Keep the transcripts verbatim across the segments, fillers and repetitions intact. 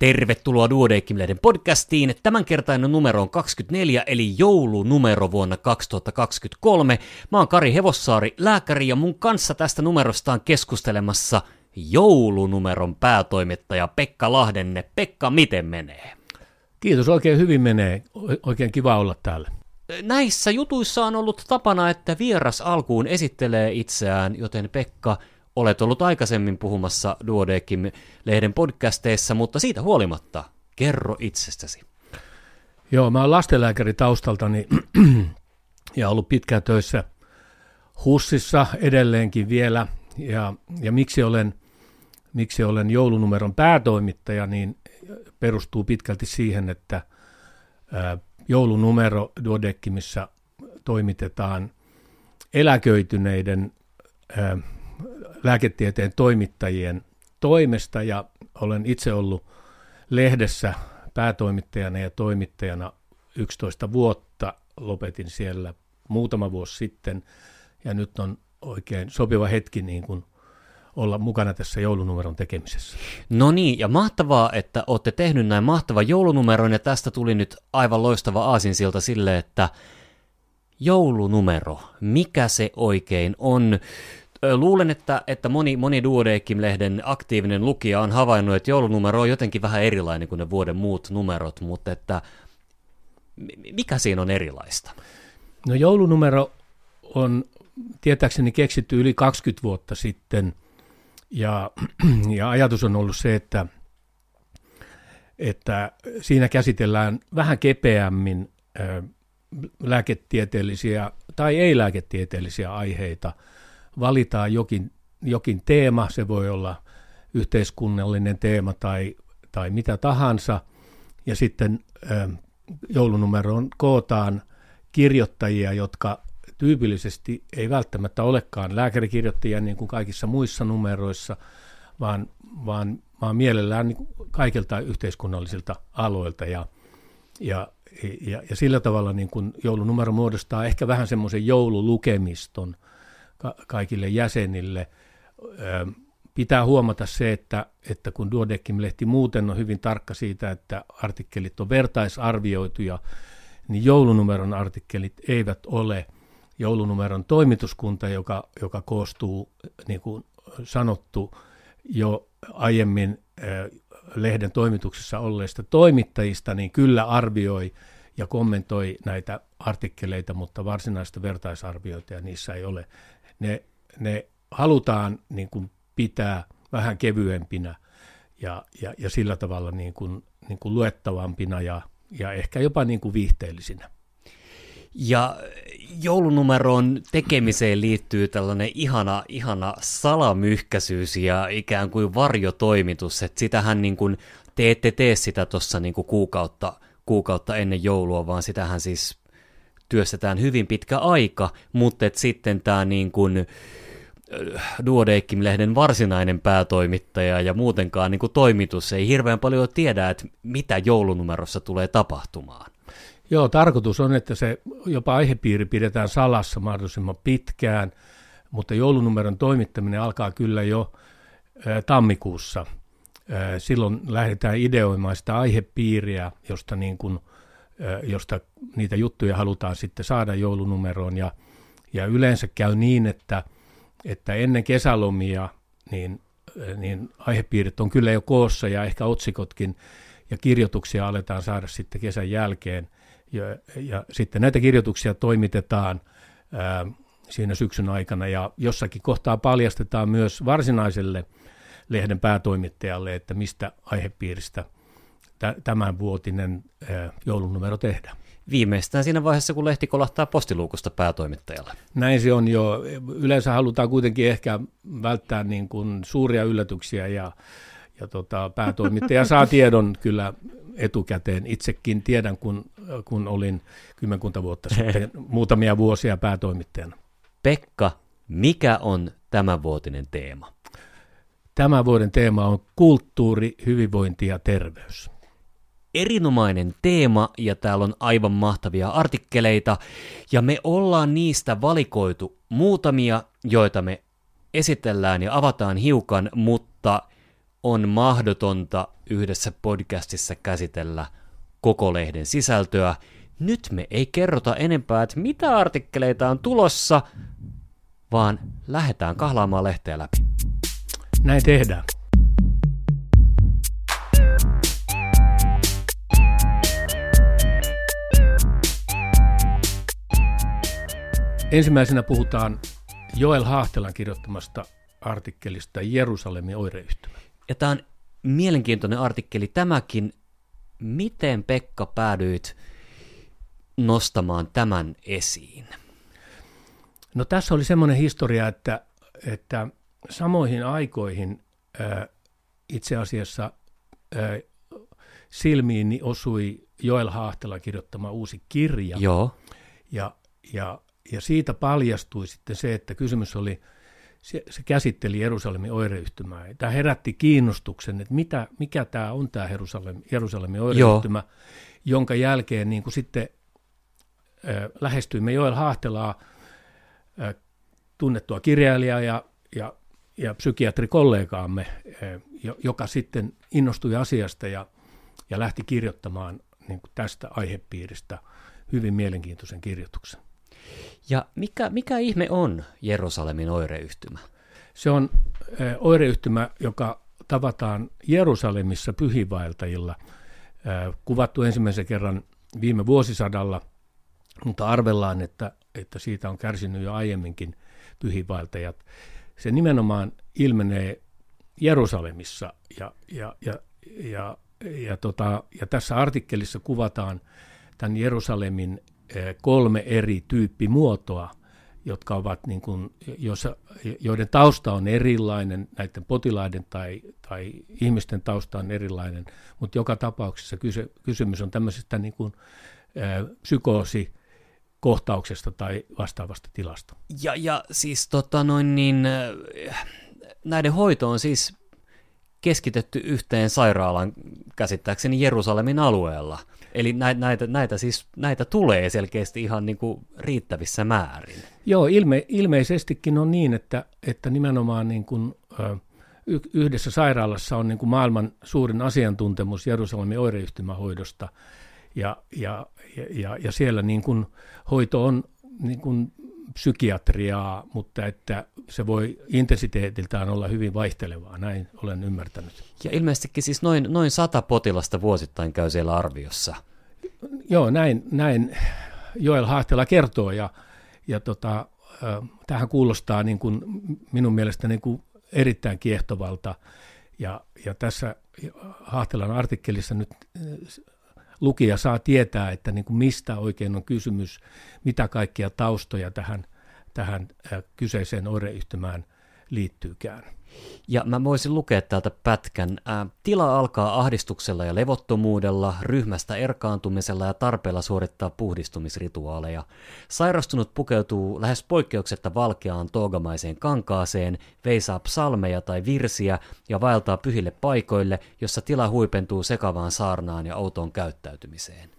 Tervetuloa Duodecim-lehden podcastiin. Tämänkertainen numero on kaksikymmentäneljä, eli joulunumero vuonna kaksituhattakaksikymmentäkolme. Mä oon Kari Hevossaari, lääkäri, ja mun kanssa tästä numerosta on keskustelemassa joulunumeron päätoimittaja Pekka Lahdenne. Pekka, miten menee? Kiitos, oikein hyvin menee. Oikein kiva olla täällä. Näissä jutuissa on ollut tapana, että vieras alkuun esittelee itseään, joten Pekka, olet ollut aikaisemmin puhumassa Duodecim-lehden podcasteissa, mutta siitä huolimatta kerro itsestäsi. Joo, mä oon lastenlääkäri taustaltani ja ollut pitkään töissä HUSissa edelleenkin vielä. Ja, ja miksi olen, miksi olen joulunumeron päätoimittaja, niin perustuu pitkälti siihen, että ää, joulunumero Duodecimissa toimitetaan eläköityneiden ää, lääketieteen toimittajien toimesta, ja olen itse ollut lehdessä päätoimittajana ja toimittajana yksitoista vuotta. Lopetin siellä muutama vuosi sitten, ja nyt on oikein sopiva hetki niin kuin olla mukana tässä joulunumeron tekemisessä. No niin, ja mahtavaa, että olette tehnyt näin mahtava joulunumeron, ja tästä tuli nyt aivan loistava aasinsilta sille, että joulunumero, mikä se oikein on? Luulen, että, että moni, moni Duodecim-lehden aktiivinen lukija on havainnut, että joulunumero on jotenkin vähän erilainen kuin ne vuoden muut numerot, mutta että mikä siinä on erilaista? No, joulunumero on tietääkseni keksitty yli kaksikymmentä vuotta sitten, ja, ja ajatus on ollut se, että, että siinä käsitellään vähän kepeämmin äh, lääketieteellisiä tai ei-lääketieteellisiä aiheita. Valitaan jokin, jokin teema, se voi olla yhteiskunnallinen teema tai, tai mitä tahansa, ja sitten äh, joulunumeroon kootaan kirjoittajia, jotka tyypillisesti ei välttämättä olekaan lääkärikirjoittajia niin kuin kaikissa muissa numeroissa, vaan, vaan, vaan mielellään niin kaikilta yhteiskunnallisilta aloilta, ja, ja, ja, ja sillä tavalla niin kuin joulunumero muodostaa ehkä vähän semmoisen joululukemiston kaikille jäsenille. Pitää huomata se, että, että kun Duodecim-lehti muuten on hyvin tarkka siitä, että artikkelit on vertaisarvioituja, niin joulunumeron artikkelit eivät ole. Joulunumeron toimituskunta, joka, joka koostuu, niin kuin sanottu, jo aiemmin lehden toimituksessa olleista toimittajista, niin kyllä arvioi ja kommentoi näitä artikkeleita, mutta varsinaista vertaisarvioita niissä ei ole. Ne, ne halutaan niin kuin pitää vähän kevyempinä ja, ja, ja sillä tavalla niin kuin, niin kuin luettavampina ja, ja ehkä jopa niin kuin viihteellisinä. Ja joulunumeron tekemiseen liittyy tällainen ihana, ihana salamyhkäisyys ja ikään kuin varjotoimitus, että sitähän niin kuin te ette tee sitä tuossa niin kuin kuukautta, kuukautta ennen joulua, vaan sitähän siis työstetään hyvin pitkä aika, mutta et sitten tämä niin kuin Duodecim-lehden varsinainen päätoimittaja ja muutenkaan niin kuin toimitus ei hirveän paljon tiedä, että mitä joulunumerossa tulee tapahtumaan. Joo, tarkoitus on, että se jopa aihepiiri pidetään salassa mahdollisimman pitkään, mutta joulunumeron toimittaminen alkaa kyllä jo tammikuussa. Silloin lähdetään ideoimaan sitä aihepiiriä, josta, niin kuin, josta niitä juttuja halutaan sitten saada joulunumeroon. Ja, ja yleensä käy niin, että, että ennen kesälomia niin, niin aihepiirit on kyllä jo koossa ja ehkä otsikotkin, ja kirjoituksia aletaan saada sitten kesän jälkeen. Ja, ja sitten näitä kirjoituksia toimitetaan ää, siinä syksyn aikana, ja jossakin kohtaa paljastetaan myös varsinaiselle lehden päätoimittajalle, että mistä aihepiiristä t- tämänvuotinen ää, joulunumero tehdään. Viimeistään siinä vaiheessa, kun lehti kolahtaa postiluukusta päätoimittajalle. Näin se on jo. Yleensä halutaan kuitenkin ehkä välttää niin kuin suuria yllätyksiä, ja, ja tota, päätoimittaja saa tiedon kyllä etukäteen. Itsekin tiedän, kun, kun olin kymmenkunta vuotta sitten muutamia vuosia päätoimittajana. Pekka, mikä on tämänvuotinen teema? Tämän vuoden teema on kulttuuri, hyvinvointi ja terveys. Erinomainen teema, ja täällä on aivan mahtavia artikkeleita, ja me ollaan niistä valikoitu muutamia, joita me esitellään ja avataan hiukan, mutta on mahdotonta yhdessä podcastissa käsitellä koko lehden sisältöä. Nyt me ei kerrota enempää, että mitä artikkeleita on tulossa, vaan lähdetään kahlaamaan lehteä läpi. Näin tehdään. Ensimmäisenä puhutaan Joel Haahtelan kirjoittamasta artikkelista Jerusalemin oireyhtymä. Ja tämä on mielenkiintoinen artikkeli tämäkin. Miten, Pekka, päädyit nostamaan tämän esiin? No tässä oli semmoinen historia, että, että samoihin aikoihin äh, itse asiassa äh, silmiini osui Joel Haahtelan kirjoittama uusi kirja. Joo. Ja, ja, ja siitä paljastui sitten se, että kysymys oli, se, se käsitteli Jerusalemin oireyhtymää. Tämä herätti kiinnostuksen, että mitä, mikä tämä on tämä Jerusalem, Jerusalemin oireyhtymä, Joo. jonka jälkeen niin kuin sitten äh, lähestyimme Joel Haahtelaa, äh, tunnettua kirjailijaa ja ja, ja psykiatrikollegaamme, joka sitten innostui asiasta ja, ja lähti kirjoittamaan niin kuin tästä aihepiiristä hyvin mielenkiintoisen kirjoituksen. Ja mikä, mikä ihme on Jerusalemin oireyhtymä? Se on oireyhtymä, joka tavataan Jerusalemissa pyhiinvaeltajilla, kuvattu ensimmäisen kerran viime vuosisadalla, mutta arvellaan, että, että siitä on kärsinyt jo aiemminkin pyhiinvaeltajat. Se nimenomaan ilmenee Jerusalemissa ja, ja, ja, ja, ja, tota, ja tässä artikkelissa kuvataan tämän Jerusalemin kolme eri tyyppimuotoa, jotka ovat niin kuin, jossa, joiden tausta on erilainen, näiden potilaiden tai, tai ihmisten tausta on erilainen, mutta joka tapauksessa kyse, kysymys on tämmöisestä niin kuin, psykoosi, kohtauksesta tai vastaavasta tilasta. Ja, ja siis tota noin niin, näiden hoito on siis keskitetty yhteen sairaalan käsittääkseni Jerusalemin alueella. Eli näitä, näitä, siis, näitä tulee selkeästi ihan niin kuin riittävissä määrin. Joo, ilme, ilmeisestikin on niin, että, että nimenomaan niin kuin, yhdessä sairaalassa on niin kuin maailman suurin asiantuntemus Jerusalemin oireyhtymähoidosta. Ja, ja, ja, ja siellä niin kuin hoito on niin kuin psykiatriaa, mutta että se voi intensiteetiltään olla hyvin vaihtelevaa, näin olen ymmärtänyt. Ja ilmeisestikin siis noin, noin sata potilasta vuosittain käy siellä arviossa. Joo, näin, näin Joel Haahtela kertoo, ja, ja tota, tämähän kuulostaa niin kuin minun mielestäni niin kuin erittäin kiehtovalta, ja, ja tässä Haahtelan artikkelissa nyt lukija saa tietää, että niin kuin mistä oikein on kysymys, mitä kaikkia taustoja tähän, tähän kyseiseen oireyhtymään liittyykään. Ja mä voisin lukea täältä pätkän. Tila alkaa ahdistuksella ja levottomuudella, ryhmästä erkaantumisella ja tarpeella suorittaa puhdistumisrituaaleja. Sairastunut pukeutuu lähes poikkeuksetta valkeaan toogamaiseen kankaaseen, veisaa psalmeja tai virsiä ja vaeltaa pyhille paikoille, jossa tila huipentuu sekavaan saarnaan ja outoon käyttäytymiseen.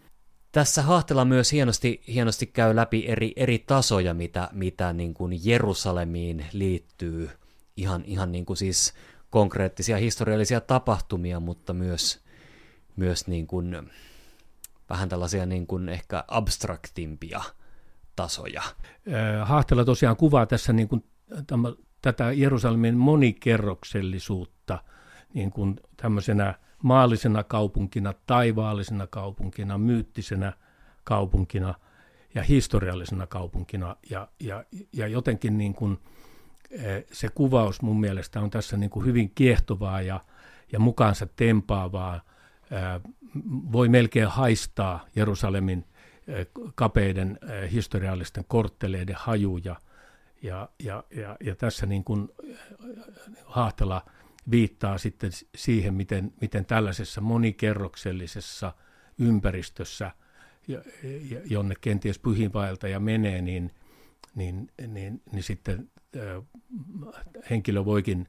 Tässä Haahtela myös hienosti, hienosti käy läpi eri, eri tasoja, mitä, mitä niin kuin Jerusalemiin liittyy. Ihan, ihan niin kuin siis konkreettisia historiallisia tapahtumia, mutta myös, myös niin kuin vähän tällaisia niin kuin ehkä abstraktimpia tasoja. Haahtela tosiaan kuvaa tässä niin kuin tämän, tätä Jerusalemin monikerroksellisuutta niin kuin tämmöisenä maallisena kaupunkina, taivaallisena kaupunkina, myyttisenä kaupunkina ja historiallisena kaupunkina ja, ja, ja jotenkin niin kuin se kuvaus mun mielestä on tässä niin kuin hyvin kiehtovaa ja, ja mukaansa tempaavaa. Voi melkein haistaa Jerusalemin kapeiden historiallisten kortteleiden hajuja. Ja, ja, ja, ja tässä niin kuin Haahtela viittaa sitten siihen, miten, miten tällaisessa monikerroksellisessa ympäristössä, jonne kenties pyhiinvaeltaja menee, niin, niin, niin, niin sitten henkilö voikin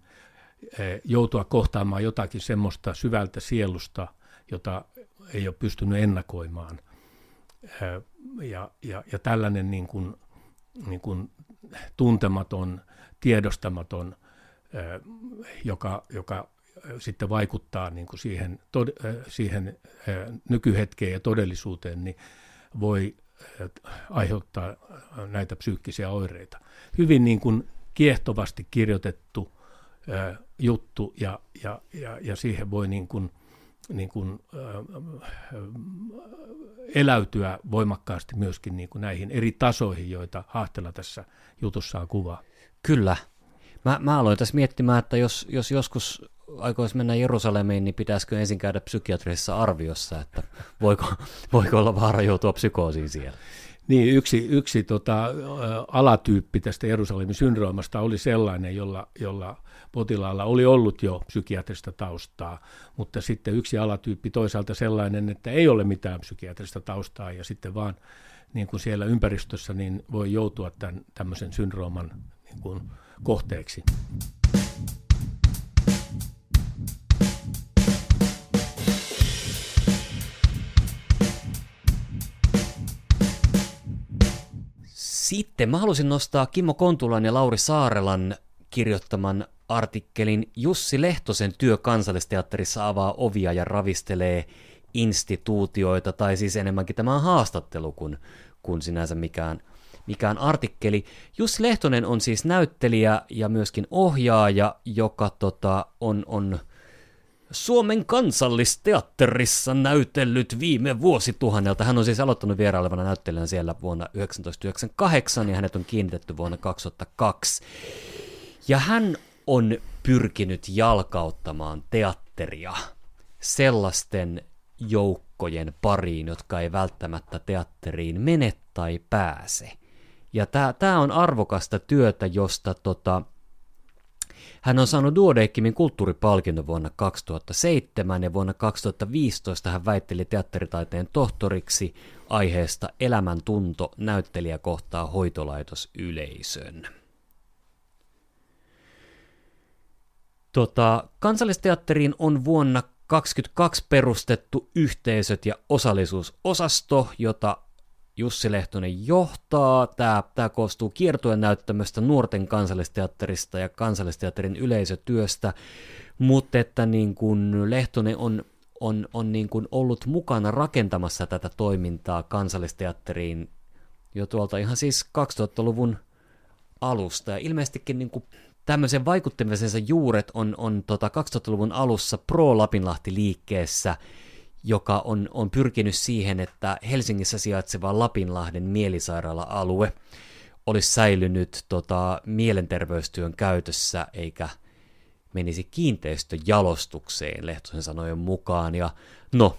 joutua kohtaamaan jotakin semmoista syvältä sielusta, jota ei ole pystynyt ennakoimaan. Ja, ja, ja tällainen niin kuin, niin kuin tuntematon, tiedostamaton, joka, joka sitten vaikuttaa niin kuin siihen, tod, siihen nykyhetkeen ja todellisuuteen, niin voi aiheuttaa näitä psyykkisiä oireita. Hyvin niin kuin kiehtovasti kirjoitettu juttu, ja, ja, ja, ja siihen voi niin kuin, niin kuin, eläytyä voimakkaasti myöskin niin kuin näihin eri tasoihin, joita Haahtela tässä jutussaan kuvaa. Kyllä. Mä, mä aloin tässä miettimään, että jos, jos joskus aikois mennä Jerusalemiin, niin pitäisikö ensin käydä psykiatrisessa arviossa, että voiko, voiko olla vaara joutua psykoosiin siellä? Niin, yksi, yksi tota, alatyyppi tästä Jerusalemin syndroomasta oli sellainen, jolla, jolla potilaalla oli ollut jo psykiatrista taustaa, mutta sitten yksi alatyyppi toisaalta sellainen, että ei ole mitään psykiatrista taustaa, ja sitten vaan niin kuin siellä ympäristössä niin voi joutua tämän, tämmöisen syndrooman niin kuin kohteeksi. Sitten mä halusin nostaa Kimmo Kontulan ja Lauri Saarelan kirjoittaman artikkelin Jussi Lehtosen työ Kansallisteatterissa avaa ovia ja ravistelee instituutioita, tai siis enemmänkin tämä on haastattelu kuin, kuin sinänsä mikään, mikään artikkeli. Jussi Lehtonen on siis näyttelijä ja myöskin ohjaaja, joka tota, on, on Suomen Kansallisteatterissa näytellyt viime vuosituhannelta. Hän on siis aloittanut vierailevana näyttelijänä siellä vuonna yhdeksäntoista yhdeksänkymmentäkahdeksan ja hänet on kiinnitetty vuonna kaksituhattakaksi. Ja hän on pyrkinyt jalkauttamaan teatteria sellaisten joukkojen pariin, jotka ei välttämättä teatteriin mene tai pääse. Ja tämä on arvokasta työtä, josta tota, hän on saanut Duodecimin kulttuuripalkinnon vuonna kaksituhattaseitsemän ja vuonna kaksituhattaviisitoista hän väitteli teatteritaiteen tohtoriksi aiheesta Elämäntunto näyttelijä kohtaa hoitolaitosyleisön. Tota, Kansallisteatteriin on vuonna kaksikymmentäkaksi perustettu yhteisöt ja osallisuusosasto, jota Jussi Lehtonen johtaa. Tämä, tämä koostuu kiertueen näyttämöstä, nuorten Kansallisteatterista ja Kansallisteatterin yleisötyöstä, mutta että niin kuin Lehtonen on, on, on niin kuin ollut mukana rakentamassa tätä toimintaa Kansallisteatteriin jo tuolta ihan siis kaksituhattaluvun alusta. Ja ilmeisestikin niin kuin tämmöisen vaikuttamisensa juuret on, on tota kaksituhattaluvun alussa Pro Lapinlahti liikkeessä, joka on, on pyrkinyt siihen, että Helsingissä sijaitseva Lapinlahden mielisairaala-alue olisi säilynyt tota, mielenterveystyön käytössä eikä menisi kiinteistöjalostukseen, Lehtosen sanojen mukaan. Ja no,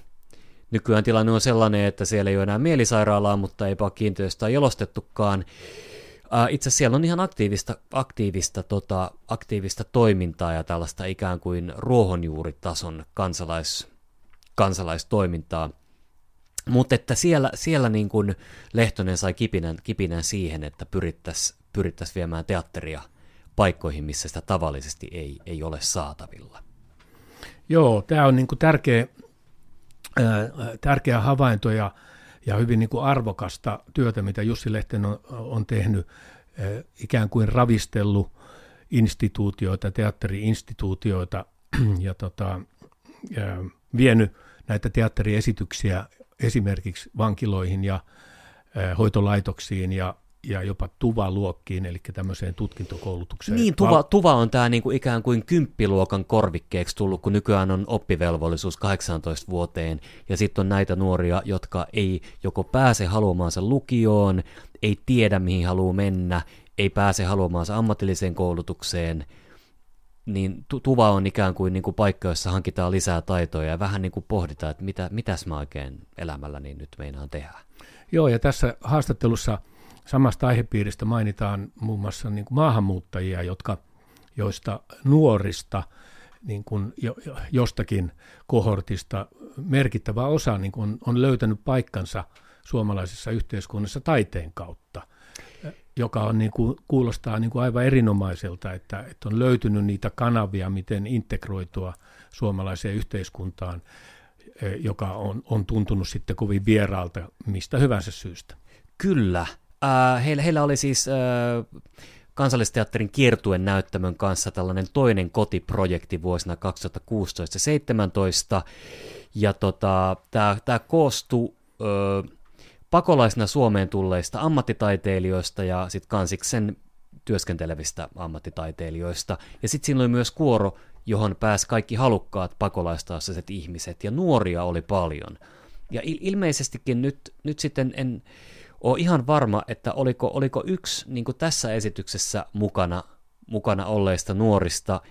nykyään tilanne on sellainen, että siellä ei ole enää mielisairaalaa, mutta eipä ole kiinteistöä jalostettukaan. Itse asiassa siellä on ihan aktiivista, aktiivista, tota, aktiivista toimintaa ja tällaista ikään kuin ruohonjuuritason kansalais, kansalaistoimintaa, mutta että siellä, siellä niin kuin Lehtonen sai kipinän, kipinän siihen, että pyrittäisiin pyrittäisi viemään teatteria paikkoihin, missä sitä tavallisesti ei, ei ole saatavilla. Joo, tämä on niin kuin tärkeä, äh, tärkeä havainto ja Ja hyvin niin kuin arvokasta työtä, mitä Jussi Lehtonen on, on tehnyt, ikään kuin ravistellut instituutioita, teatteri-instituutioita ja, tota, ja vienyt näitä teatteriesityksiä esimerkiksi vankiloihin ja hoitolaitoksiin ja, ja jopa TUVA-luokkiin, eli tämmöiseen tutkintokoulutukseen. Niin, TUVA, tuva on tämä niin kuin ikään kuin kymppiluokan korvikkeeksi tullut, kun nykyään on oppivelvollisuus kahdeksaantoista vuoteen, ja sitten on näitä nuoria, jotka ei joko pääse haluamaansa lukioon, ei tiedä mihin haluaa mennä, ei pääse haluamaansa ammatilliseen koulutukseen, niin TUVA on ikään kuin, niin kuin paikka, jossa hankitaan lisää taitoja, ja vähän niin kuin pohditaan, että mitä, mitäs mä oikein elämälläni nyt meinaan tehdä. Joo, ja tässä haastattelussa samasta aihepiiristä mainitaan muun muassa niin kuin maahanmuuttajia, jotka, joista nuorista niin kuin jo, jostakin kohortista merkittävä osa niin kuin on, on löytänyt paikkansa suomalaisessa yhteiskunnassa taiteen kautta, joka on, niin kuin, kuulostaa niin kuin aivan erinomaiselta, että, että on löytynyt niitä kanavia, miten integroitua suomalaiseen yhteiskuntaan, joka on, on tuntunut sitten kovin vieraalta mistä hyvänsä syystä. Kyllä. Heillä, heillä oli siis äh, Kansallisteatterin kiertuen näyttämön kanssa tällainen toinen kotiprojekti vuosina kaksituhattakuusitoista seitsemäntoista. Ja tota, tämä koostui ö, pakolaisina Suomeen tulleista ammattitaiteilijoista ja sitten Kansiksen työskentelevistä ammattitaiteilijoista. Ja sitten siinä oli myös kuoro, johon pääsi kaikki halukkaat pakolaistaustaiset ihmiset, ja nuoria oli paljon. Ja il- ilmeisestikin nyt, nyt sitten en ole ihan varma, että oliko, oliko yksi niin kuin tässä esityksessä mukana, mukana olleista nuorista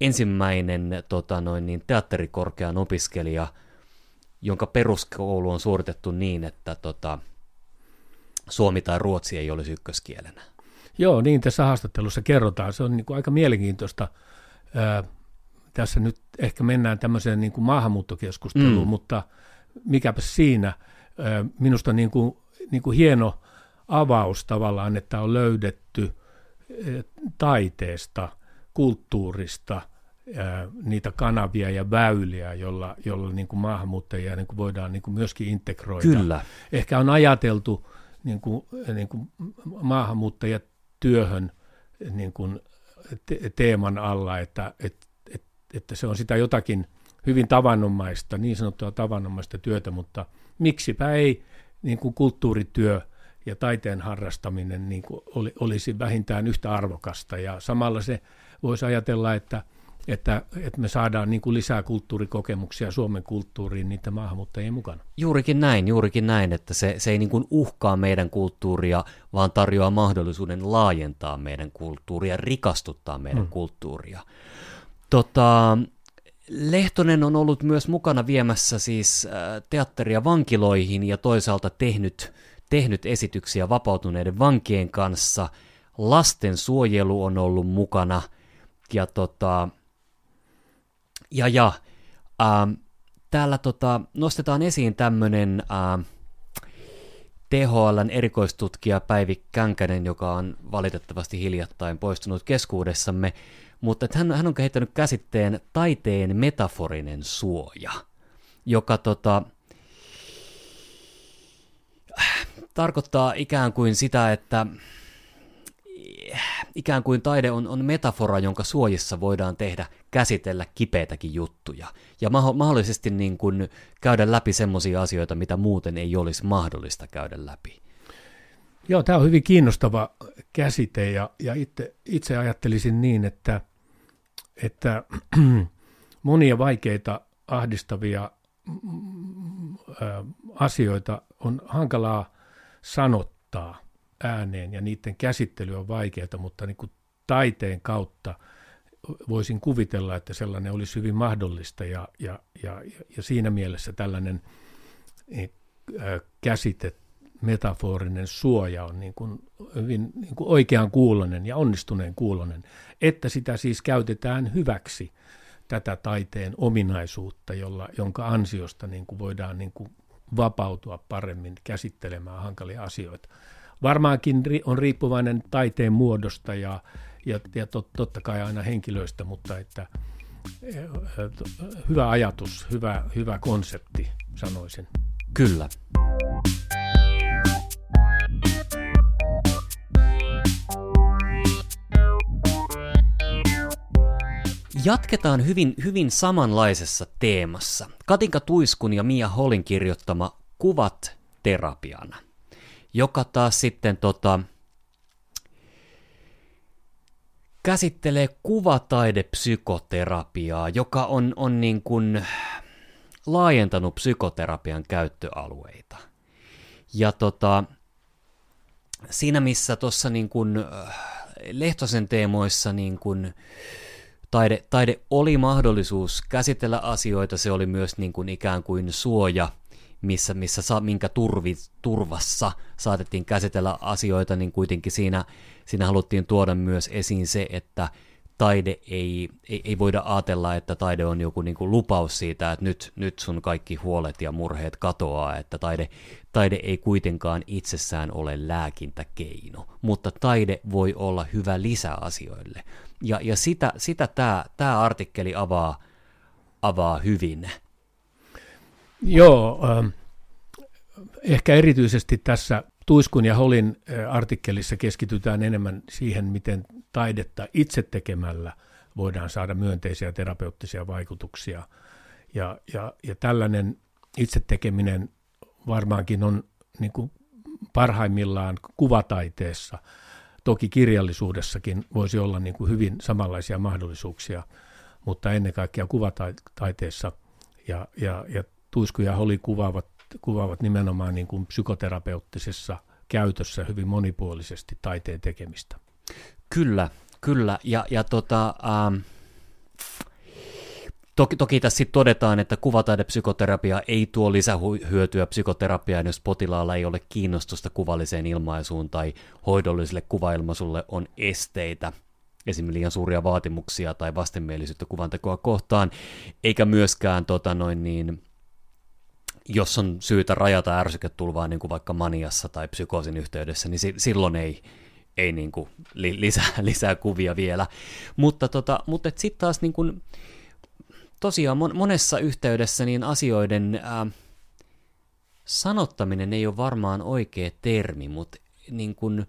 ensimmäinen tota noin, niin teatterikorkean opiskelija, jonka peruskoulu on suoritettu niin, että tota, suomi tai ruotsi ei olisi ykköskielenä. Joo, niin tässä haastattelussa kerrotaan. Se on niin kuin aika mielenkiintoista. Ää, tässä nyt ehkä mennään tämmöiseen niin kuin maahanmuuttokeskusteluun, mm. mutta mikäpä siinä. Ää, minusta niin kuin, niin kuin hieno avaus tavallaan, että on löydetty ää, taiteesta, kulttuurista ää, niitä kanavia ja väyliä, jolla, jolla niin kuin maahanmuuttajia niin kuin voidaan niin kuin myöskin integroida. Kyllä. Ehkä on ajateltu niin kuin, niin kuin maahanmuuttajatyöhön niin kuin te- teeman alla, että, et, et, että se on sitä jotakin hyvin tavanomaista, niin sanottua tavanomaista työtä, mutta miksipä ei niin kuin kulttuurityö ja taiteen harrastaminen niin kuin oli, olisi vähintään yhtä arvokasta, ja samalla se voisi ajatella, että, että, että me saadaan niin kuin lisää kulttuurikokemuksia Suomen kulttuuriin niitä maahanmuuttajien mukana. Juurikin näin, juurikin näin, että se, se ei niin kuin uhkaa meidän kulttuuria, vaan tarjoaa mahdollisuuden laajentaa meidän kulttuuria, rikastuttaa meidän mm. kulttuuria. Tota, Lehtonen on ollut myös mukana viemässä siis teatteria vankiloihin ja toisaalta tehnyt, tehnyt esityksiä vapautuneiden vankien kanssa. Lastensuojelu on ollut mukana, ja tota, ja, ja ää, täällä tota, nostetaan esiin tämmöinen ää, T H L:n erikoistutkija Päivi Känkänen, joka on valitettavasti hiljattain poistunut keskuudessamme, mutta hän, hän on kehittänyt käsitteen taiteen metaforinen suoja, joka tota, tarkoittaa ikään kuin sitä, että ikään kuin taide on, on metafora, jonka suojissa voidaan tehdä, käsitellä kipeitäkin juttuja ja maho, mahdollisesti niin kuin käydä läpi semmoisia asioita, mitä muuten ei olisi mahdollista käydä läpi. Joo, tämä on hyvin kiinnostava käsite, ja, ja itse, itse ajattelisin niin, että, että monia vaikeita, ahdistavia asioita on hankalaa sanottaa ääneen, ja niiden käsittely on vaikeaa, mutta niin kuin taiteen kautta voisin kuvitella, että sellainen olisi hyvin mahdollista, ja, ja, ja, ja siinä mielessä tällainen käsite, metaforinen suoja on niin kuin hyvin niin kuin oikean kuulonen ja onnistuneen kuulonen, että sitä siis käytetään hyväksi, tätä taiteen ominaisuutta, jolla, jonka ansiosta niin kuin voidaan niin kuin vapautua paremmin käsittelemään hankalia asioita. Varmaankin on riippuvainen taiteen muodosta ja, ja, ja tot, totta kai aina henkilöistä, mutta että, hyvä ajatus, hyvä, hyvä konsepti, sanoisin. Kyllä. Jatketaan hyvin, hyvin samanlaisessa teemassa. Katinka Tuiskun ja Mia Hollin kirjoittama Kuvat terapiana, joka taas sitten tota, käsittelee kuvataidepsykoterapiaa, joka on, on niin kuin laajentanut psykoterapian käyttöalueita. Ja tota, siinä missä tuossa niin kuin Lehtosen teemoissa niin kuin Taide, taide oli mahdollisuus käsitellä asioita, se oli myös niin kuin ikään kuin suoja, missä, missä sa, minkä turvi, turvassa saatettiin käsitellä asioita, niin kuitenkin siinä, siinä haluttiin tuoda myös esiin se, että taide ei, ei, ei voida ajatella, että taide on joku niin kuin lupaus siitä, että nyt, nyt sun kaikki huolet ja murheet katoaa, että taide, taide ei kuitenkaan itsessään ole lääkintäkeino, mutta taide voi olla hyvä lisä asioille. Ja, ja sitä, sitä tämä, tämä artikkeli avaa, avaa hyvin. Joo, äh, ehkä erityisesti tässä Tuiskun ja Holin artikkelissa keskitytään enemmän siihen, miten taidetta itse tekemällä voidaan saada myönteisiä terapeuttisia vaikutuksia. Ja, ja, ja tällainen itse tekeminen varmaankin on niin kuin parhaimmillaan kuvataiteessa. Toki kirjallisuudessakin voisi olla niin kuin hyvin samanlaisia mahdollisuuksia, mutta ennen kaikkea kuvataiteessa. Ja, ja, ja Tuisku ja Holli kuvaavat, kuvaavat nimenomaan niin kuin psykoterapeuttisessa käytössä hyvin monipuolisesti taiteen tekemistä. Kyllä, kyllä. Ja, ja tota, ähm, toki, toki tässä sitten todetaan, että kuvataidepsykoterapia ei tuo lisähyötyä psykoterapiaan, jos potilaalla ei ole kiinnostusta kuvalliseen ilmaisuun tai hoidolliselle kuvailmaisulle on esteitä, esimerkiksi liian suuria vaatimuksia tai vastenmielisyyttä kuvantekoa kohtaan, eikä myöskään, tota noin niin, jos on syytä rajata ärsyketulvaa niin kuin vaikka maniassa tai psykoosin yhteydessä, niin si- silloin ei, ei niin kuin lisää, lisää kuvia vielä. Mutta, tota, mutta sitten taas niin kuin, tosiaan monessa yhteydessä niin asioiden ää, sanottaminen ei ole varmaan oikea termi, mutta niin kuin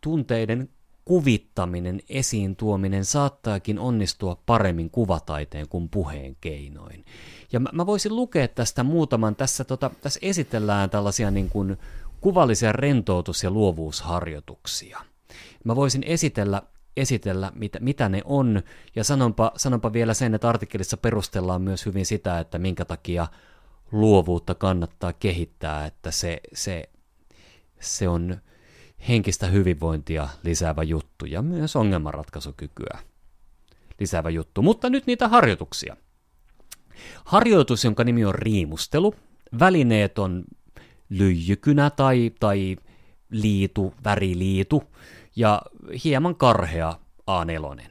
tunteiden kuvittaminen, esiin tuominen saattaakin onnistua paremmin kuvataiteen kuin puheen keinoin. Ja mä, mä voisin lukea tästä muutaman. Tässä, tota, tässä esitellään tällaisia niin kuin kuvallisia rentoutus- ja luovuusharjoituksia. Mä voisin esitellä, esitellä mitä, mitä ne on, ja sanonpa, sanonpa vielä sen, että artikkelissa perustellaan myös hyvin sitä, että minkä takia luovuutta kannattaa kehittää, että se, se, se on henkistä hyvinvointia lisäävä juttu ja myös ongelmanratkaisukykyä lisäävä juttu. Mutta nyt niitä harjoituksia. Harjoitus, jonka nimi on riimustelu. Välineet on lyijykynä tai, tai liitu, väriliitu ja hieman karhea A neljä.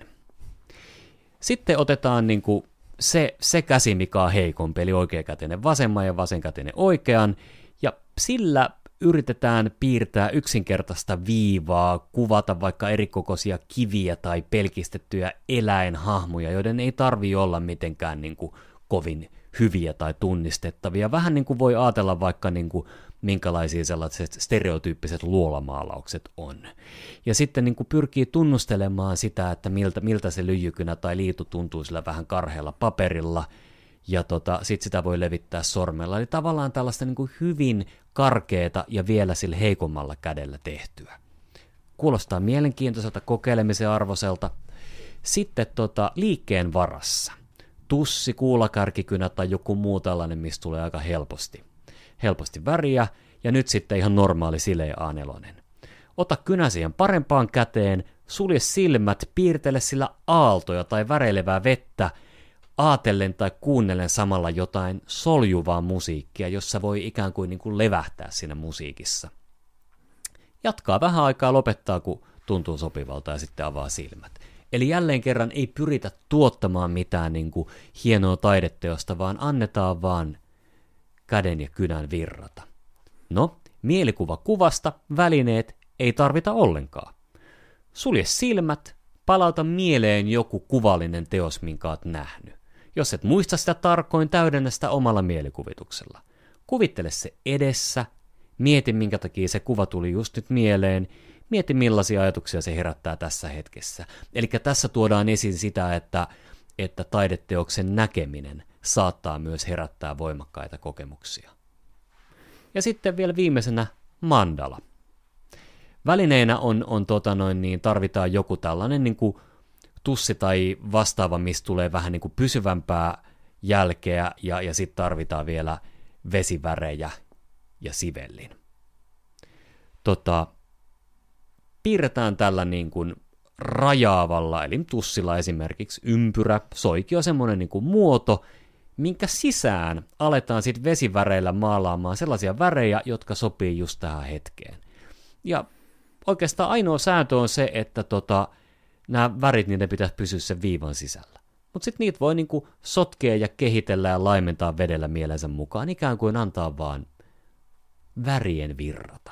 Sitten otetaan niin kuin se, se käsi, mikä on heikompi, eli oikeakätinen vasemman ja vasenkätinen oikean, ja sillä yritetään piirtää yksinkertaista viivaa, kuvata vaikka erikokoisia kiviä tai pelkistettyjä eläinhahmoja, joiden ei tarvitse olla mitenkään niin kuin kovin hyviä tai tunnistettavia. Vähän niin kuin voi ajatella vaikka niin kuin minkälaisia sellaiset stereotyyppiset luolamaalaukset on. Ja sitten niin kuin pyrkii tunnustelemaan sitä, että miltä, miltä se lyijykynä tai liitu tuntuu sillä vähän karhealla paperilla, ja tota, sitten sitä voi levittää sormella. Eli tavallaan tällaista niin kuin hyvin karkeata ja vielä sillä heikommalla kädellä tehtyä. Kuulostaa mielenkiintoiselta, kokeilemisen arvoiselta. Sitten tota, liikkeen varassa. Tussi, kuulakärkikynä tai joku muu tällainen, mistä tulee aika helposti, helposti väriä. Ja nyt sitten ihan normaali sileä A neljä. Ota kynä siihen parempaan käteen, sulje silmät, piirtele sillä aaltoja tai väreilevää vettä, aatellen tai kuunnellen samalla jotain soljuvaa musiikkia, jossa voi ikään kuin, niin kuin levähtää siinä musiikissa. Jatkaa vähän aikaa, lopettaa, kun tuntuu sopivalta, ja sitten avaa silmät. Eli jälleen kerran ei pyritä tuottamaan mitään niin kuin hienoa taideteosta, vaan annetaan vaan käden ja kynän virrata. No, mielikuva kuvasta, välineet ei tarvita ollenkaan. Sulje silmät, palauta mieleen joku kuvallinen teos, minkä olet nähnyt. Jos et muista sitä tarkoin, täydennä sitä omalla mielikuvituksella. Kuvittele se edessä, mieti minkä takia se kuva tuli just nyt mieleen, mieti millaisia ajatuksia se herättää tässä hetkessä. Eli tässä tuodaan esiin sitä, että, että taideteoksen näkeminen saattaa myös herättää voimakkaita kokemuksia. Ja sitten vielä viimeisenä mandala. Välineinä on, on tota noin, niin tarvitaan joku tällainen niin kuin tussi tai vastaava, mistä tulee vähän niin kuin pysyvämpää jälkeä, ja, ja sitten tarvitaan vielä vesivärejä ja sivellin. Tota, piirretään tällä niin kuin rajaavalla, eli tussilla esimerkiksi ympyrä, soikio, semmoinen niin kuin muoto, minkä sisään aletaan sitten vesiväreillä maalaamaan sellaisia värejä, jotka sopii just tähän hetkeen. Ja oikeastaan ainoa sääntö on se, että tota, nämä värit, niin ne pitäisi pysyä sen viivan sisällä. Mutta sitten niitä voi niinku sotkea ja kehitellä ja laimentaa vedellä mielensä mukaan, ikään kuin antaa vaan värien virrata.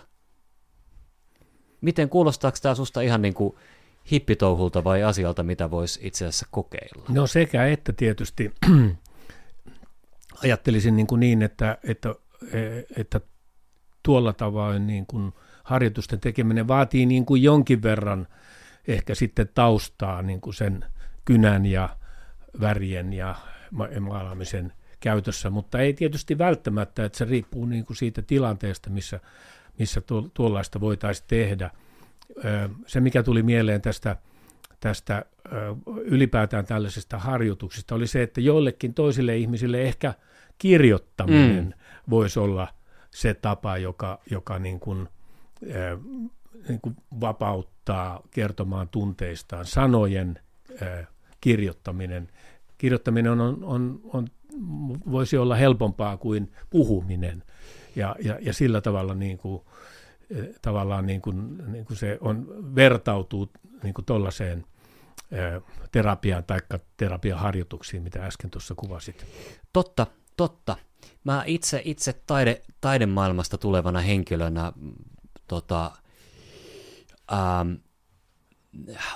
Miten, kuulostaako tämä susta ihan niinku hippitouhulta vai asialta, mitä voisi itse asiassa kokeilla? No sekä että tietysti ajattelisin niin, kuin niin että, että, että tuolla tavoin niin kuin harjoitusten tekeminen vaatii niin kuin jonkin verran ehkä sitten taustaa niin kuin sen kynän ja värien ja maalaamisen käytössä, mutta ei tietysti välttämättä, että se riippuu niin kuin siitä tilanteesta, missä, missä tuollaista voitaisiin tehdä. Se, mikä tuli mieleen tästä, tästä ylipäätään tällaisista harjoituksista, oli se, että joillekin toisille ihmisille ehkä kirjoittaminen mm. voisi olla se tapa, joka, joka niin kuin, niin kuin vapauttaa kertomaan tunteistaan. Sanojen kirjoittaminen. Kirjoittaminen on, on, on, voisi olla helpompaa kuin puhuminen, ja, ja, ja sillä tavalla niin kuin, tavallaan niin kuin, niin kuin se on, vertautuu niin kuin tuollaiseen terapiaan tai terapiaharjoituksiin, mitä äsken tuossa kuvasit. Totta, totta. Mä itse, itse taide, taidemaailmasta tulevana henkilönä, tota, ähm,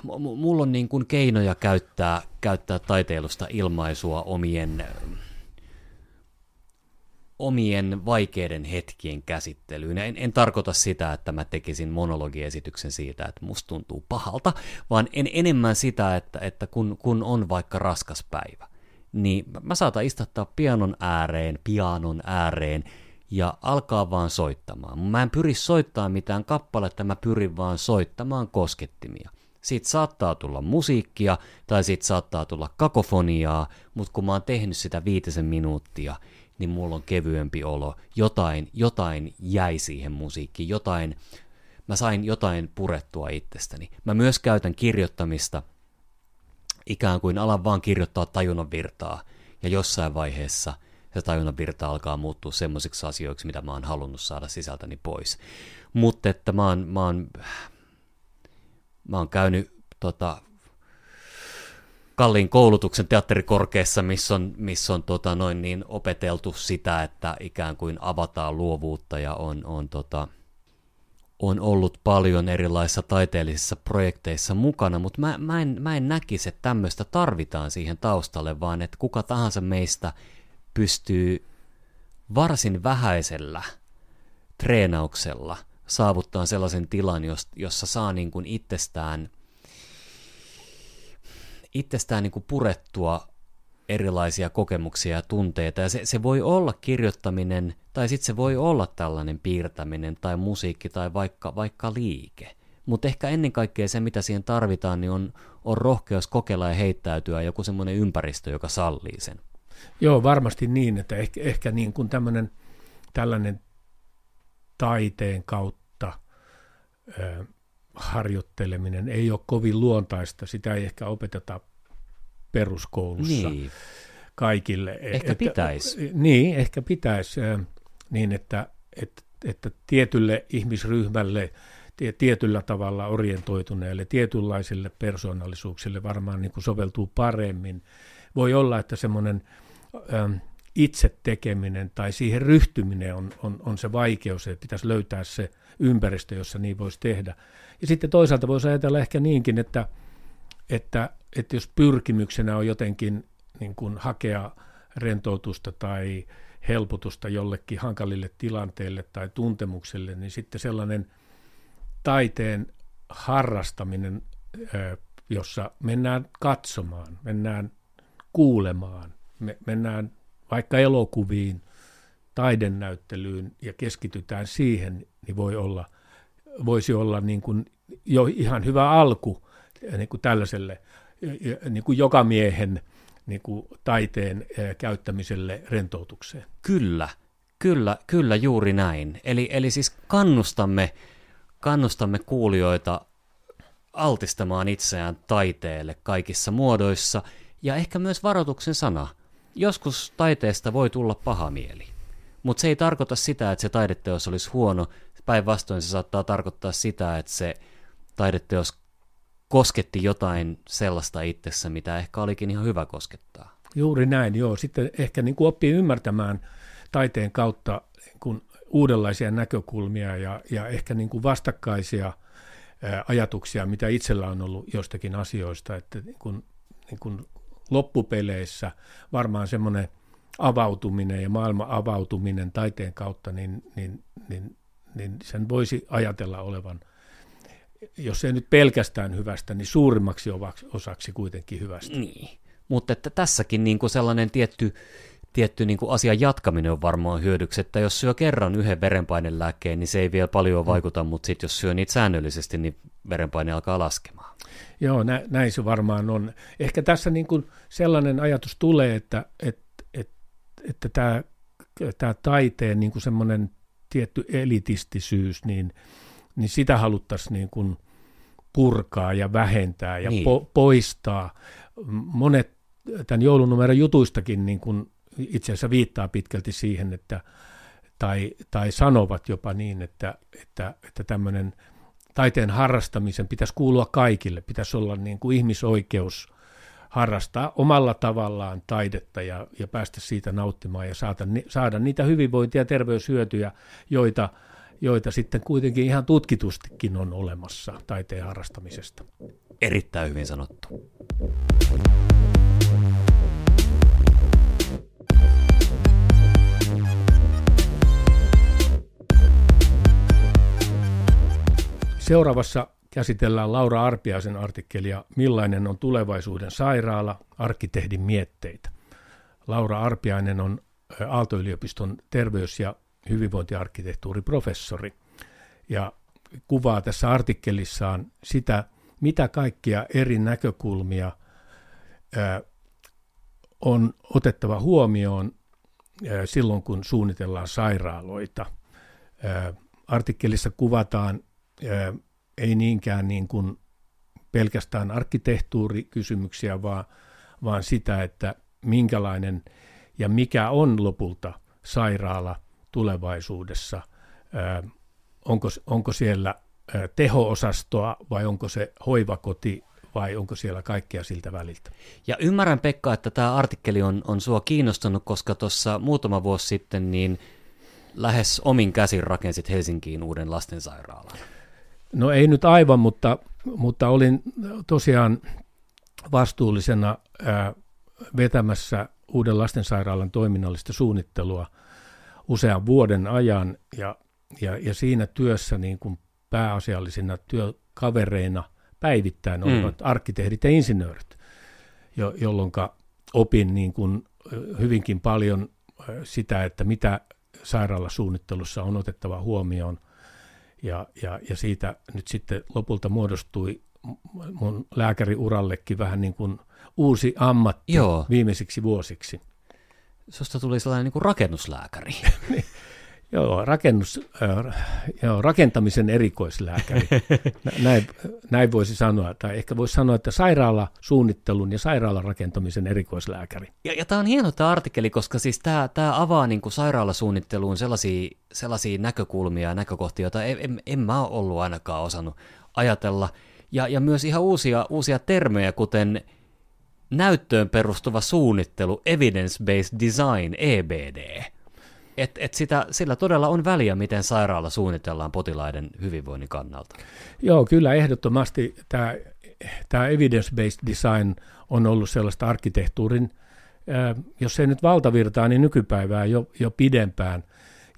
mulla on niin kuin keinoja käyttää, käyttää taiteilusta ilmaisua omien, omien vaikeiden hetkien käsittelyyn. En, en tarkoita sitä, että mä tekisin monologiesityksen siitä, että musta tuntuu pahalta, vaan en enemmän sitä, että, että kun, kun on vaikka raskas päivä, niin mä saatan istuttaa pianon ääreen, pianon ääreen ja alkaa vaan soittamaan. Mä en pyri soittamaan mitään kappaletta, mä pyrin vaan soittamaan koskettimia. Siitä saattaa tulla musiikkia tai siitä saattaa tulla kakofoniaa, mutta kun mä oon tehnyt sitä viitisen minuuttia, niin mulla on kevyempi olo. Jotain, jotain jäi siihen musiikkiin, jotain, mä sain jotain purettua itsestäni. Mä myös käytän kirjoittamista, ikään kuin alan vaan kirjoittaa tajunnan virtaa, ja jossain vaiheessa se tajunnan virta alkaa muuttua semmoisiksi asioiksi, mitä mä oon halunnut saada sisältäni pois. Mutta että mä oon, mä oon, mä oon käynyt tota, kalliin koulutuksen teatterikorkeassa, missä on, missä on tota, noin niin opeteltu sitä, että ikään kuin avataan luovuutta, ja on, on, tota, on ollut paljon erilaisissa taiteellisissa projekteissa mukana, mutta mä, mä, en, mä en näkisi, että tämmöistä tarvitaan siihen taustalle, vaan että kuka tahansa meistä pystyy varsin vähäisellä treenauksella saavuttaa sellaisen tilan, jossa saa niin kuin itsestään, itsestään niin kuin purettua erilaisia kokemuksia ja tunteita. Ja se, se voi olla kirjoittaminen, tai sitten se voi olla tällainen piirtäminen, tai musiikki, tai vaikka, vaikka liike. Mutta ehkä ennen kaikkea se, mitä siihen tarvitaan, niin on, on rohkeus kokeilla ja heittäytyä, joku semmoinen ympäristö, joka sallii sen. Joo, varmasti niin, että ehkä, ehkä niin kuin tämmöinen, tällainen taiteen kautta ö, harjoitteleminen ei ole kovin luontaista. Sitä ei ehkä opeteta peruskoulussa niin kaikille. Ehkä pitäisi. Niin, ehkä pitäisi niin, että, että, että tietylle ihmisryhmälle, tietyllä tavalla orientoituneelle, tietynlaisille persoonallisuuksille varmaan niin kuin soveltuu paremmin. Voi olla, että semmoinen itse tekeminen tai siihen ryhtyminen on, on, on se vaikeus, että pitäisi löytää se ympäristö, jossa niin voisi tehdä. Ja sitten toisaalta voisi ajatella ehkä niinkin, että, että, että jos pyrkimyksenä on jotenkin niin kuin hakea rentoutusta tai helpotusta jollekin hankalille tilanteille tai tuntemukselle, niin sitten sellainen taiteen harrastaminen, jossa mennään katsomaan, mennään kuulemaan, me mennään vaikka elokuviin, taidenäyttelyyn ja keskitytään siihen, niin voi olla, voisi olla niin kuin jo ihan hyvä alku niin kuin tällaiselle niin kuin joka miehen niin kuin taiteen käyttämiselle rentoutukseen. Kyllä, kyllä, kyllä juuri näin. Eli, eli siis kannustamme, kannustamme kuulijoita altistamaan itseään taiteelle kaikissa muodoissa. Ja ehkä myös varoituksen sana. Joskus taiteesta voi tulla paha mieli, mutta se ei tarkoita sitä, että se taideteos olisi huono. Päinvastoin se saattaa tarkoittaa sitä, että se taideteos kosketti jotain sellaista itsessä, mitä ehkä olikin ihan hyvä koskettaa. Juuri näin, joo. Sitten ehkä niin kuin oppii ymmärtämään taiteen kautta niin kuin uudenlaisia näkökulmia ja, ja ehkä niin kuin vastakkaisia ää, ajatuksia, mitä itsellä on ollut jostakin asioista, että niin kuin, niin kuin loppupeleissä varmaan semmoinen avautuminen ja maailman avautuminen taiteen kautta, niin, niin, niin, niin sen voisi ajatella olevan, jos ei nyt pelkästään hyvästä, niin suurimmaksi osaksi kuitenkin hyvästä. Niin, mutta että tässäkin niin kuin sellainen tietty, tietty niin kuin asian jatkaminen on varmaan hyödyksi, että jos syö kerran yhden verenpainelääkkeen, niin se ei vielä paljon vaikuta, mutta sitten jos syö niitä säännöllisesti, niin verenpaine alkaa laskemaan. Joo, nä- näin se varmaan on. Ehkä tässä niin kuin sellainen ajatus tulee, että, että, että, että tämä, tämä taiteen niin kuin semmoinen tietty elitistisyys, niin, niin sitä haluttaisiin niin kuin purkaa ja vähentää ja niin. po- poistaa. Monet tämän joulunumeron jutuistakin niin kuin itse asiassa viittaa pitkälti siihen, että, tai, tai sanovat jopa niin, että, että, että tämmöinen taiteen harrastamisen pitäisi kuulua kaikille, pitäisi olla niin kuin ihmisoikeus harrastaa omalla tavallaan taidetta ja, ja päästä siitä nauttimaan ja saada, saada niitä hyvinvointia ja terveyshyötyjä, joita, joita sitten kuitenkin ihan tutkitustikin on olemassa taiteen harrastamisesta. Erittäin hyvin sanottu. Seuraavassa käsitellään Laura Arpiaisen artikkelia Millainen on tulevaisuuden sairaala? Arkkitehdin mietteitä. Laura Arpiainen on Aalto-yliopiston terveys- ja hyvinvointiarkkitehtuuriprofessori ja kuvaa tässä artikkelissaan sitä, mitä kaikkia eri näkökulmia on otettava huomioon silloin, kun suunnitellaan sairaaloita. Artikkelissa kuvataan ei niinkään niin kuin pelkästään arkkitehtuurikysymyksiä, vaan, vaan sitä, että minkälainen ja mikä on lopulta sairaala tulevaisuudessa. Onko, onko siellä teho-osastoa vai onko se hoivakoti vai onko siellä kaikkea siltä väliltä? Ja ymmärrän, Pekka, että tämä artikkeli on, on sua kiinnostanut, koska tuossa muutama vuosi sitten niin lähes omin käsin rakensit Helsinkiin uuden lastensairaalan. No ei nyt aivan, mutta, mutta olin tosiaan vastuullisena ää, vetämässä uuden lastensairaalan toiminnallista suunnittelua usean vuoden ajan, ja, ja, ja siinä työssä niin kuin pääasiallisina työkavereina päivittäin olivat mm. arkkitehdit ja insinöörit, jo, jolloin opin niin kuin hyvinkin paljon sitä, että mitä sairaalasuunnittelussa on otettava huomioon. Ja, ja, ja siitä nyt sitten lopulta muodostui mun lääkäriurallekin vähän niin kuin uusi ammatti. Joo. Viimeisiksi vuosiksi. Susta tuli sellainen niin kuin rakennuslääkäri. Joo, rakennus, äh, joo, rakentamisen erikoislääkäri. Näin, näin voisi sanoa, tai ehkä voisi sanoa, että sairaalasuunnittelun ja sairaalarakentamisen erikoislääkäri. Ja, ja tämä on hieno tämä artikkeli, koska siis tämä, tämä avaa niin kuin sairaalasuunnitteluun sellaisia, sellaisia näkökulmia ja näkökohtia, joita en, en, en mä ole ollut ainakaan osannut ajatella. Ja, ja myös ihan uusia, uusia termejä, kuten näyttöön perustuva suunnittelu, evidence-based design, E B D. Et, et sitä, sillä todella on väliä, miten sairaala suunnitellaan potilaiden hyvinvoinnin kannalta. Joo, kyllä ehdottomasti tämä evidence-based design on ollut sellaista arkkitehtuurin, ää, jos ei nyt valtavirtaa, niin nykypäivää jo, jo pidempään.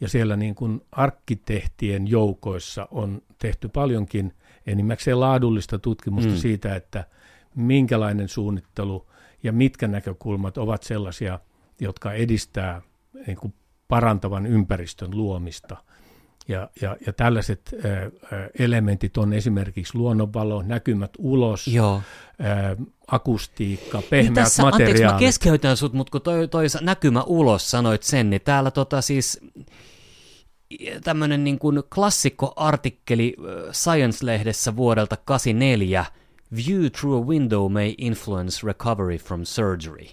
Ja siellä niin kuin arkkitehtien joukoissa on tehty paljonkin enimmäkseen laadullista tutkimusta mm. siitä, että minkälainen suunnittelu ja mitkä näkökulmat ovat sellaisia, jotka edistää niin kuin parantavan ympäristön luomista. Ja, ja, ja tällaiset elementit on esimerkiksi luonnonvalo, näkymät ulos, Joo. akustiikka, pehmeät niin tässä, materiaalit. Anteeksi, mä keskeytän sut, mutta kun toi, toi näkymä ulos sanoit sen, niin täällä tota siis tämmöinen niin kuin klassikkoartikkeli Science-lehdessä vuodelta kahdeksankymmentäneljä, View through a window may influence recovery from surgery,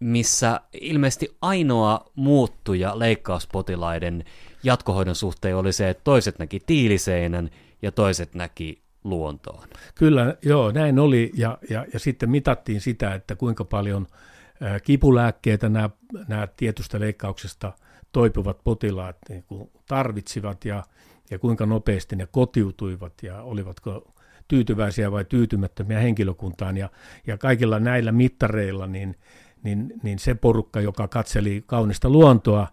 missä ilmeisesti ainoa muuttuja leikkauspotilaiden jatkohoidon suhteen oli se, että toiset näki tiiliseinän ja toiset näki luontoon. Kyllä, joo, näin oli, ja, ja, ja sitten mitattiin sitä, että kuinka paljon kipulääkkeitä nämä, nämä tietystä leikkauksesta toipuvat potilaat niin kuin tarvitsivat, ja, ja kuinka nopeasti ne kotiutuivat, ja olivatko tyytyväisiä vai tyytymättömiä henkilökuntaan, ja, ja kaikilla näillä mittareilla, niin Niin, niin se porukka, joka katseli kaunista luontoa,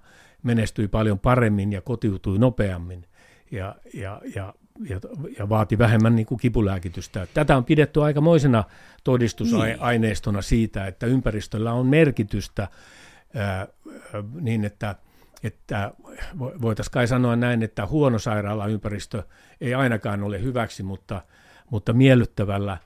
menestyi paljon paremmin ja kotiutui nopeammin. ja, ja, ja, ja, ja vaati vähemmän niin kuin kipulääkitystä. Tätä on pidetty aikamoisena todistusaineistona siitä, että ympäristöllä on merkitystä ää, niin, että että voitaisiin kai sanoa näin, että huono sairaalaympäristö ei ainakaan ole hyväksi, mutta, mutta miellyttävällä,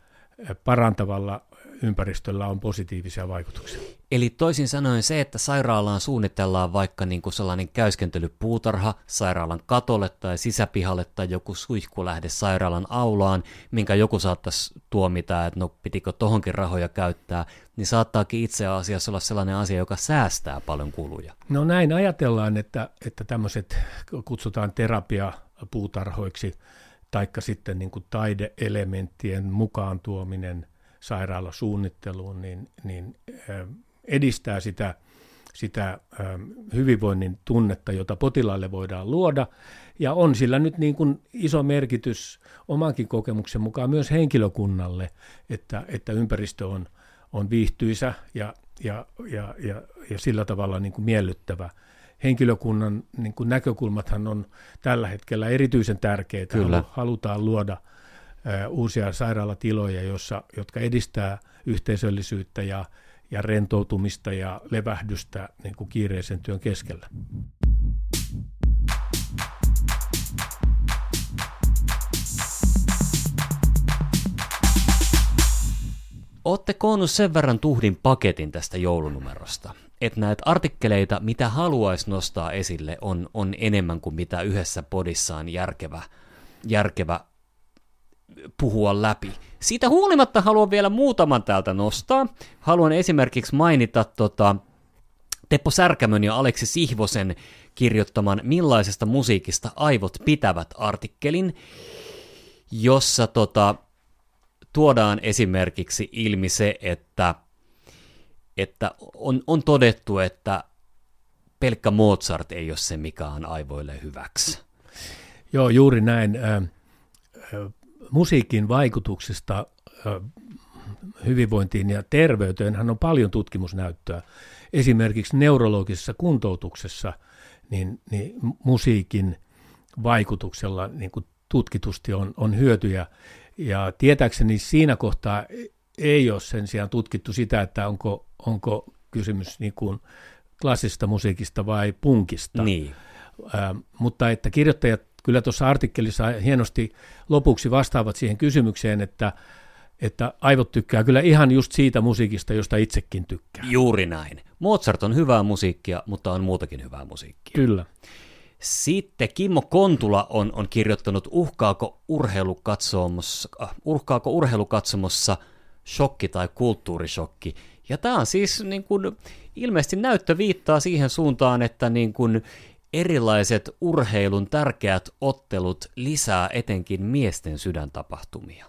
parantavalla ympäristöllä on positiivisia vaikutuksia. Eli toisin sanoen se, että sairaalaan suunnitellaan vaikka niin kuin sellainen käyskentelypuutarha sairaalan katolle tai sisäpihalle tai joku suihkulähde sairaalan aulaan, minkä joku saattaisi tuomita, että no pitikö tohonkin rahoja käyttää, niin saattaakin itse asiassa olla sellainen asia, joka säästää paljon kuluja. No näin ajatellaan, että, että tämmöiset kutsutaan terapiapuutarhoiksi, taikka sitten niin kuin taideelementtien mukaan tuominen sairaalasuunnitteluun, niin, niin edistää sitä, sitä hyvinvoinnin tunnetta, jota potilaalle voidaan luoda, ja on sillä nyt niin kuin iso merkitys omankin kokemuksen mukaan myös henkilökunnalle, että, että ympäristö on, on viihtyisä ja, ja, ja, ja, ja sillä tavalla niin kuin miellyttävä. Henkilökunnan niin kuin näkökulmathan on tällä hetkellä erityisen tärkeitä, Kyllä. halutaan luoda uusia sairaalatiloja, jossa, jotka edistää yhteisöllisyyttä ja, ja rentoutumista ja levähdystä niin kuin kiireisen työn keskellä. Olette koonnut sen verran tuhdin paketin tästä joulunumerosta, että näitä artikkeleita, mitä haluaisi nostaa esille, on, on enemmän kuin mitä yhdessä podissa on järkevä, järkevä puhua läpi. Siitä huolimatta haluan vielä muutaman täältä nostaa. Haluan esimerkiksi mainita tota, Teppo Särkämön ja Aleksi Sihvosen kirjoittaman Millaisesta musiikista aivot pitävät -artikkelin, jossa tota, tuodaan esimerkiksi ilmi se, että, että on, on todettu, että pelkkä Mozart ei ole se, mikä on aivoille hyväksi. Joo, juuri näin. Äh, äh. Musiikin vaikutuksista hyvinvointiin ja terveyteenhän on paljon tutkimusnäyttöä. Esimerkiksi neurologisessa kuntoutuksessa niin, niin musiikin vaikutuksella niin kuin tutkitusti on, on hyötyjä. Ja tietääkseni siinä kohtaa ei ole sen sijaan tutkittu sitä, että onko, onko kysymys niin kuin klassista musiikista vai punkista. Niin. Äh, mutta että kirjoittajat kyllä tuossa artikkelissa hienosti lopuksi vastaavat siihen kysymykseen, että, että aivot tykkää kyllä ihan just siitä musiikista, josta itsekin tykkää. Juuri näin. Mozart on hyvää musiikkia, mutta on muutakin hyvää musiikkia. Kyllä. Sitten Kimmo Kontula on, on kirjoittanut, uhkaako urheilukatsomossa, uh, uhkaako urheilukatsomossa shokki tai kulttuurishokki. Ja tämä on siis niin kun, ilmeisesti näyttö viittaa siihen suuntaan, että niin kun, erilaiset urheilun tärkeät ottelut lisää etenkin miesten sydäntapahtumia.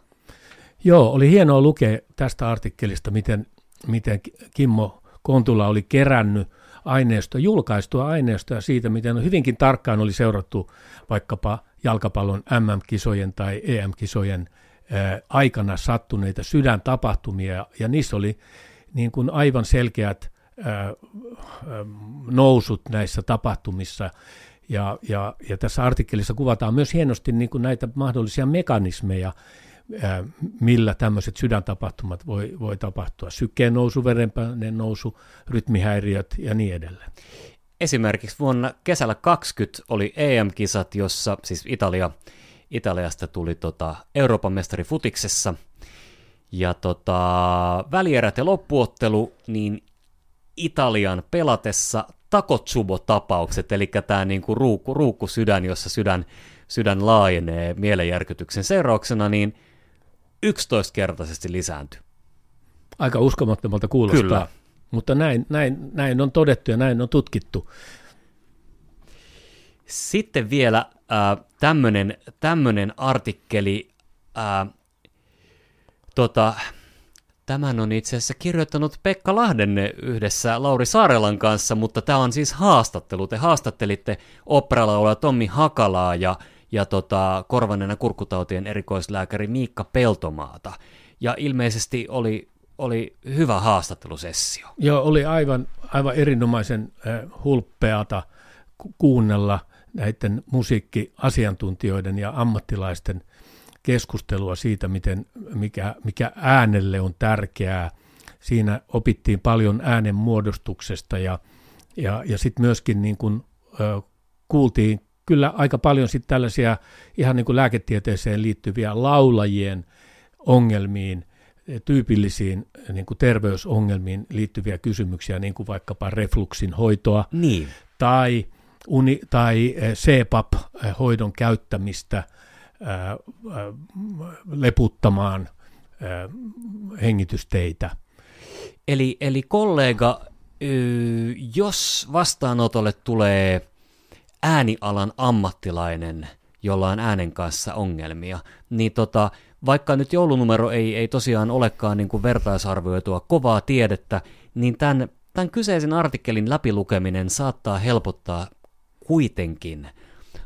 Joo, oli hienoa lukea tästä artikkelista, miten, miten Kimmo Kontula oli kerännyt aineistoa, julkaistua aineistoa siitä, miten hyvinkin tarkkaan oli seurattu vaikkapa jalkapallon M M-kisojen tai E M-kisojen aikana sattuneita sydäntapahtumia, ja niissä oli niin kuin aivan selkeät nousut näissä tapahtumissa, ja, ja, ja tässä artikkelissa kuvataan myös hienosti niin kuin näitä mahdollisia mekanismeja, millä tämmöiset sydäntapahtumat voi, voi tapahtua. Sykkeen nousu, verenpaineen nousu, rytmihäiriöt ja niin edelleen. Esimerkiksi vuonna kesällä kaksikymmentä oli E M-kisat, jossa siis Italia, Italiasta tuli tota Euroopan mestari futiksessa, ja tota, välierät ja loppuottelu, niin Italian pelatessa Takotsubo-tapaukset, eli tämä niinku ruukku, ruukkusydän, jossa sydän, sydän laajenee mielenjärkytyksen seurauksena, niin yksitoistakertaisesti lisääntyi. Aika uskomattomalta kuulostaa, Kyllä. mutta näin, näin, näin on todettu ja näin on tutkittu. Sitten vielä äh, tämmönen, tämmönen artikkeli, äh, tota... Tämän on itse asiassa kirjoittanut Pekka Lahdenne yhdessä Lauri Saarelan kanssa, mutta tämä on siis haastattelu. Te haastattelitte oopperalaulaja Tommi Hakalaa ja, ja tota, korvanenä kurkkutautien erikoislääkäri Miikka Peltomaata. Ja ilmeisesti oli, oli hyvä haastattelusessio. Joo, oli aivan, aivan erinomaisen hulppeata kuunnella näiden musiikkiasiantuntijoiden ja ammattilaisten keskustelua siitä, miten, mikä, mikä äänelle on tärkeää. Siinä opittiin paljon äänen muodostuksesta ja, ja, ja sitten myöskin niin kun, ö, kuultiin kyllä aika paljon sit tällaisia ihan niin kun lääketieteeseen liittyviä laulajien ongelmiin, tyypillisiin niin kun terveysongelmiin liittyviä kysymyksiä, niin kuin vaikkapa refluksin hoitoa niin. tai, uni, tai C P A P-hoidon käyttämistä ää, leputtamaan ää, hengitysteitä. Eli, eli kollega, jos vastaanotolle tulee äänialan ammattilainen, jolla on äänen kanssa ongelmia, niin tota, vaikka nyt joulunumero ei, ei tosiaan olekaan niin kuin vertaisarvioitua kovaa tiedettä, niin tämän, tämän kyseisen artikkelin läpilukeminen saattaa helpottaa kuitenkin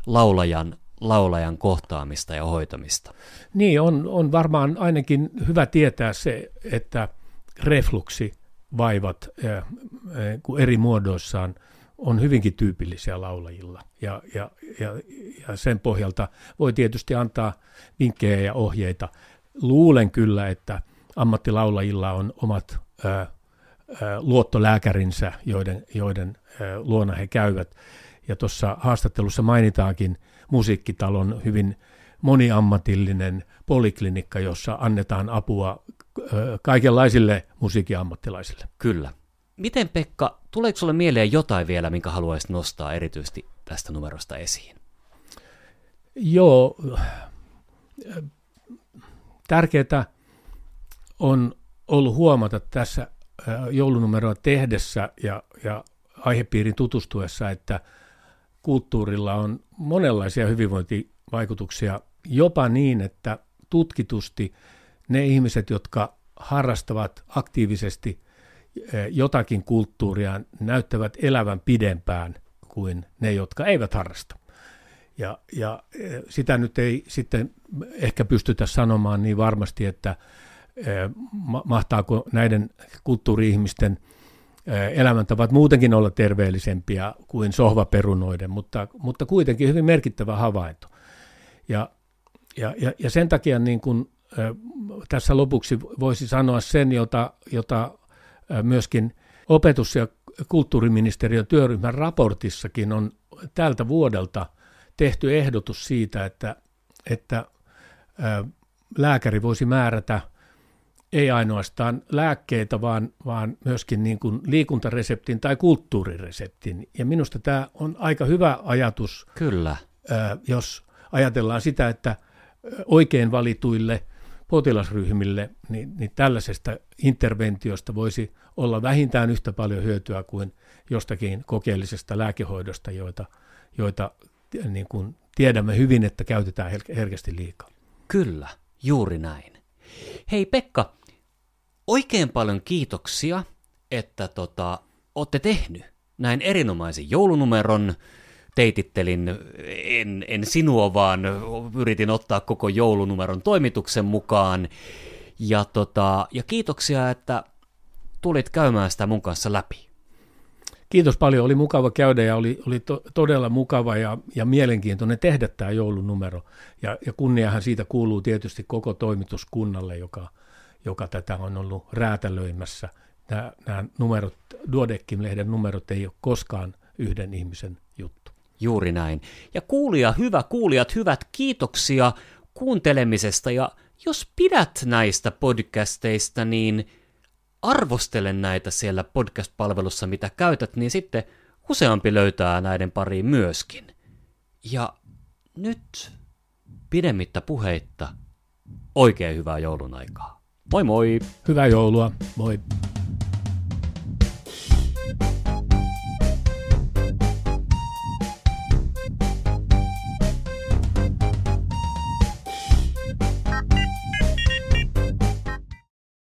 laulajan, laulajan kohtaamista ja hoitamista. Niin, on, on varmaan ainakin hyvä tietää se, että refluksivaivat eri muodoissaan on hyvinkin tyypillisiä laulajilla ja, ja, ja, ja sen pohjalta voi tietysti antaa vinkkejä ja ohjeita. Luulen kyllä, että ammattilaulajilla on omat ää, ää, luottolääkärinsä, joiden, joiden ää, luona he käyvät. Ja tuossa haastattelussa mainitaankin Musiikkitalon hyvin moniammatillinen poliklinikka, jossa annetaan apua kaikenlaisille musiikin ammattilaisille. Kyllä. Miten Pekka, tuleeko sinulle mieleen jotain vielä, minkä haluaisit nostaa erityisesti tästä numerosta esiin? Joo, tärkeää on ollut huomata tässä joulunumeroa tehdessä ja, ja aihepiirin tutustuessa, että kulttuurilla on monenlaisia hyvinvointivaikutuksia jopa niin, että tutkitusti ne ihmiset, jotka harrastavat aktiivisesti jotakin kulttuuria, näyttävät elävän pidempään kuin ne, jotka eivät harrasta. Ja, ja sitä nyt ei sitten ehkä pystytä sanomaan niin varmasti, että mahtaako näiden kulttuuri-ihmisten elämäntavat muutenkin olla terveellisempiä kuin sohvaperunoiden, mutta, mutta kuitenkin hyvin merkittävä havainto. Ja, ja, ja sen takia niin kuin tässä lopuksi voisi sanoa sen, jota, jota myöskin opetus- ja kulttuuriministeriön työryhmän raportissakin on tältä vuodelta tehty ehdotus siitä, että, että lääkäri voisi määrätä ei ainoastaan lääkkeitä, vaan, vaan myöskin niin kuin liikuntareseptin tai kulttuurireseptin. Ja minusta tämä on aika hyvä ajatus, kyllä, jos ajatellaan sitä, että oikein valituille potilasryhmille, niin, niin tällaisesta interventiosta voisi olla vähintään yhtä paljon hyötyä kuin jostakin kokeellisesta lääkehoidosta, joita, joita niin kuin tiedämme hyvin, että käytetään herkästi liikaa. Kyllä, juuri näin. Hei Pekka, oikein paljon kiitoksia, että tota, olette tehnyt näin erinomaisen joulunumeron. Teitittelin, en, en sinua, vaan yritin ottaa koko joulunumeron toimituksen mukaan. Ja, tota, ja kiitoksia, että tulit käymään sitä mun kanssa läpi. Kiitos paljon, oli mukava käydä ja oli, oli to, todella mukava ja, ja mielenkiintoinen tehdä tämä joulunumero. Ja, ja kunniahan siitä kuuluu tietysti koko toimituskunnalle, joka, joka tätä on ollut räätälöimässä. Nämä, nämä numerot, Duodecim-lehden numerot ei ole koskaan yhden ihmisen juttu. Juuri näin. Ja kuulija, hyvä kuulijat, hyvät kiitoksia kuuntelemisesta. Ja jos pidät näistä podcasteista, niin arvostele näitä siellä podcast-palvelussa, mitä käytät, niin sitten useampi löytää näiden pariin myöskin. Ja nyt pidemmittä puheitta, oikein hyvää joulun aikaa. Moi moi! Hyvää joulua, moi!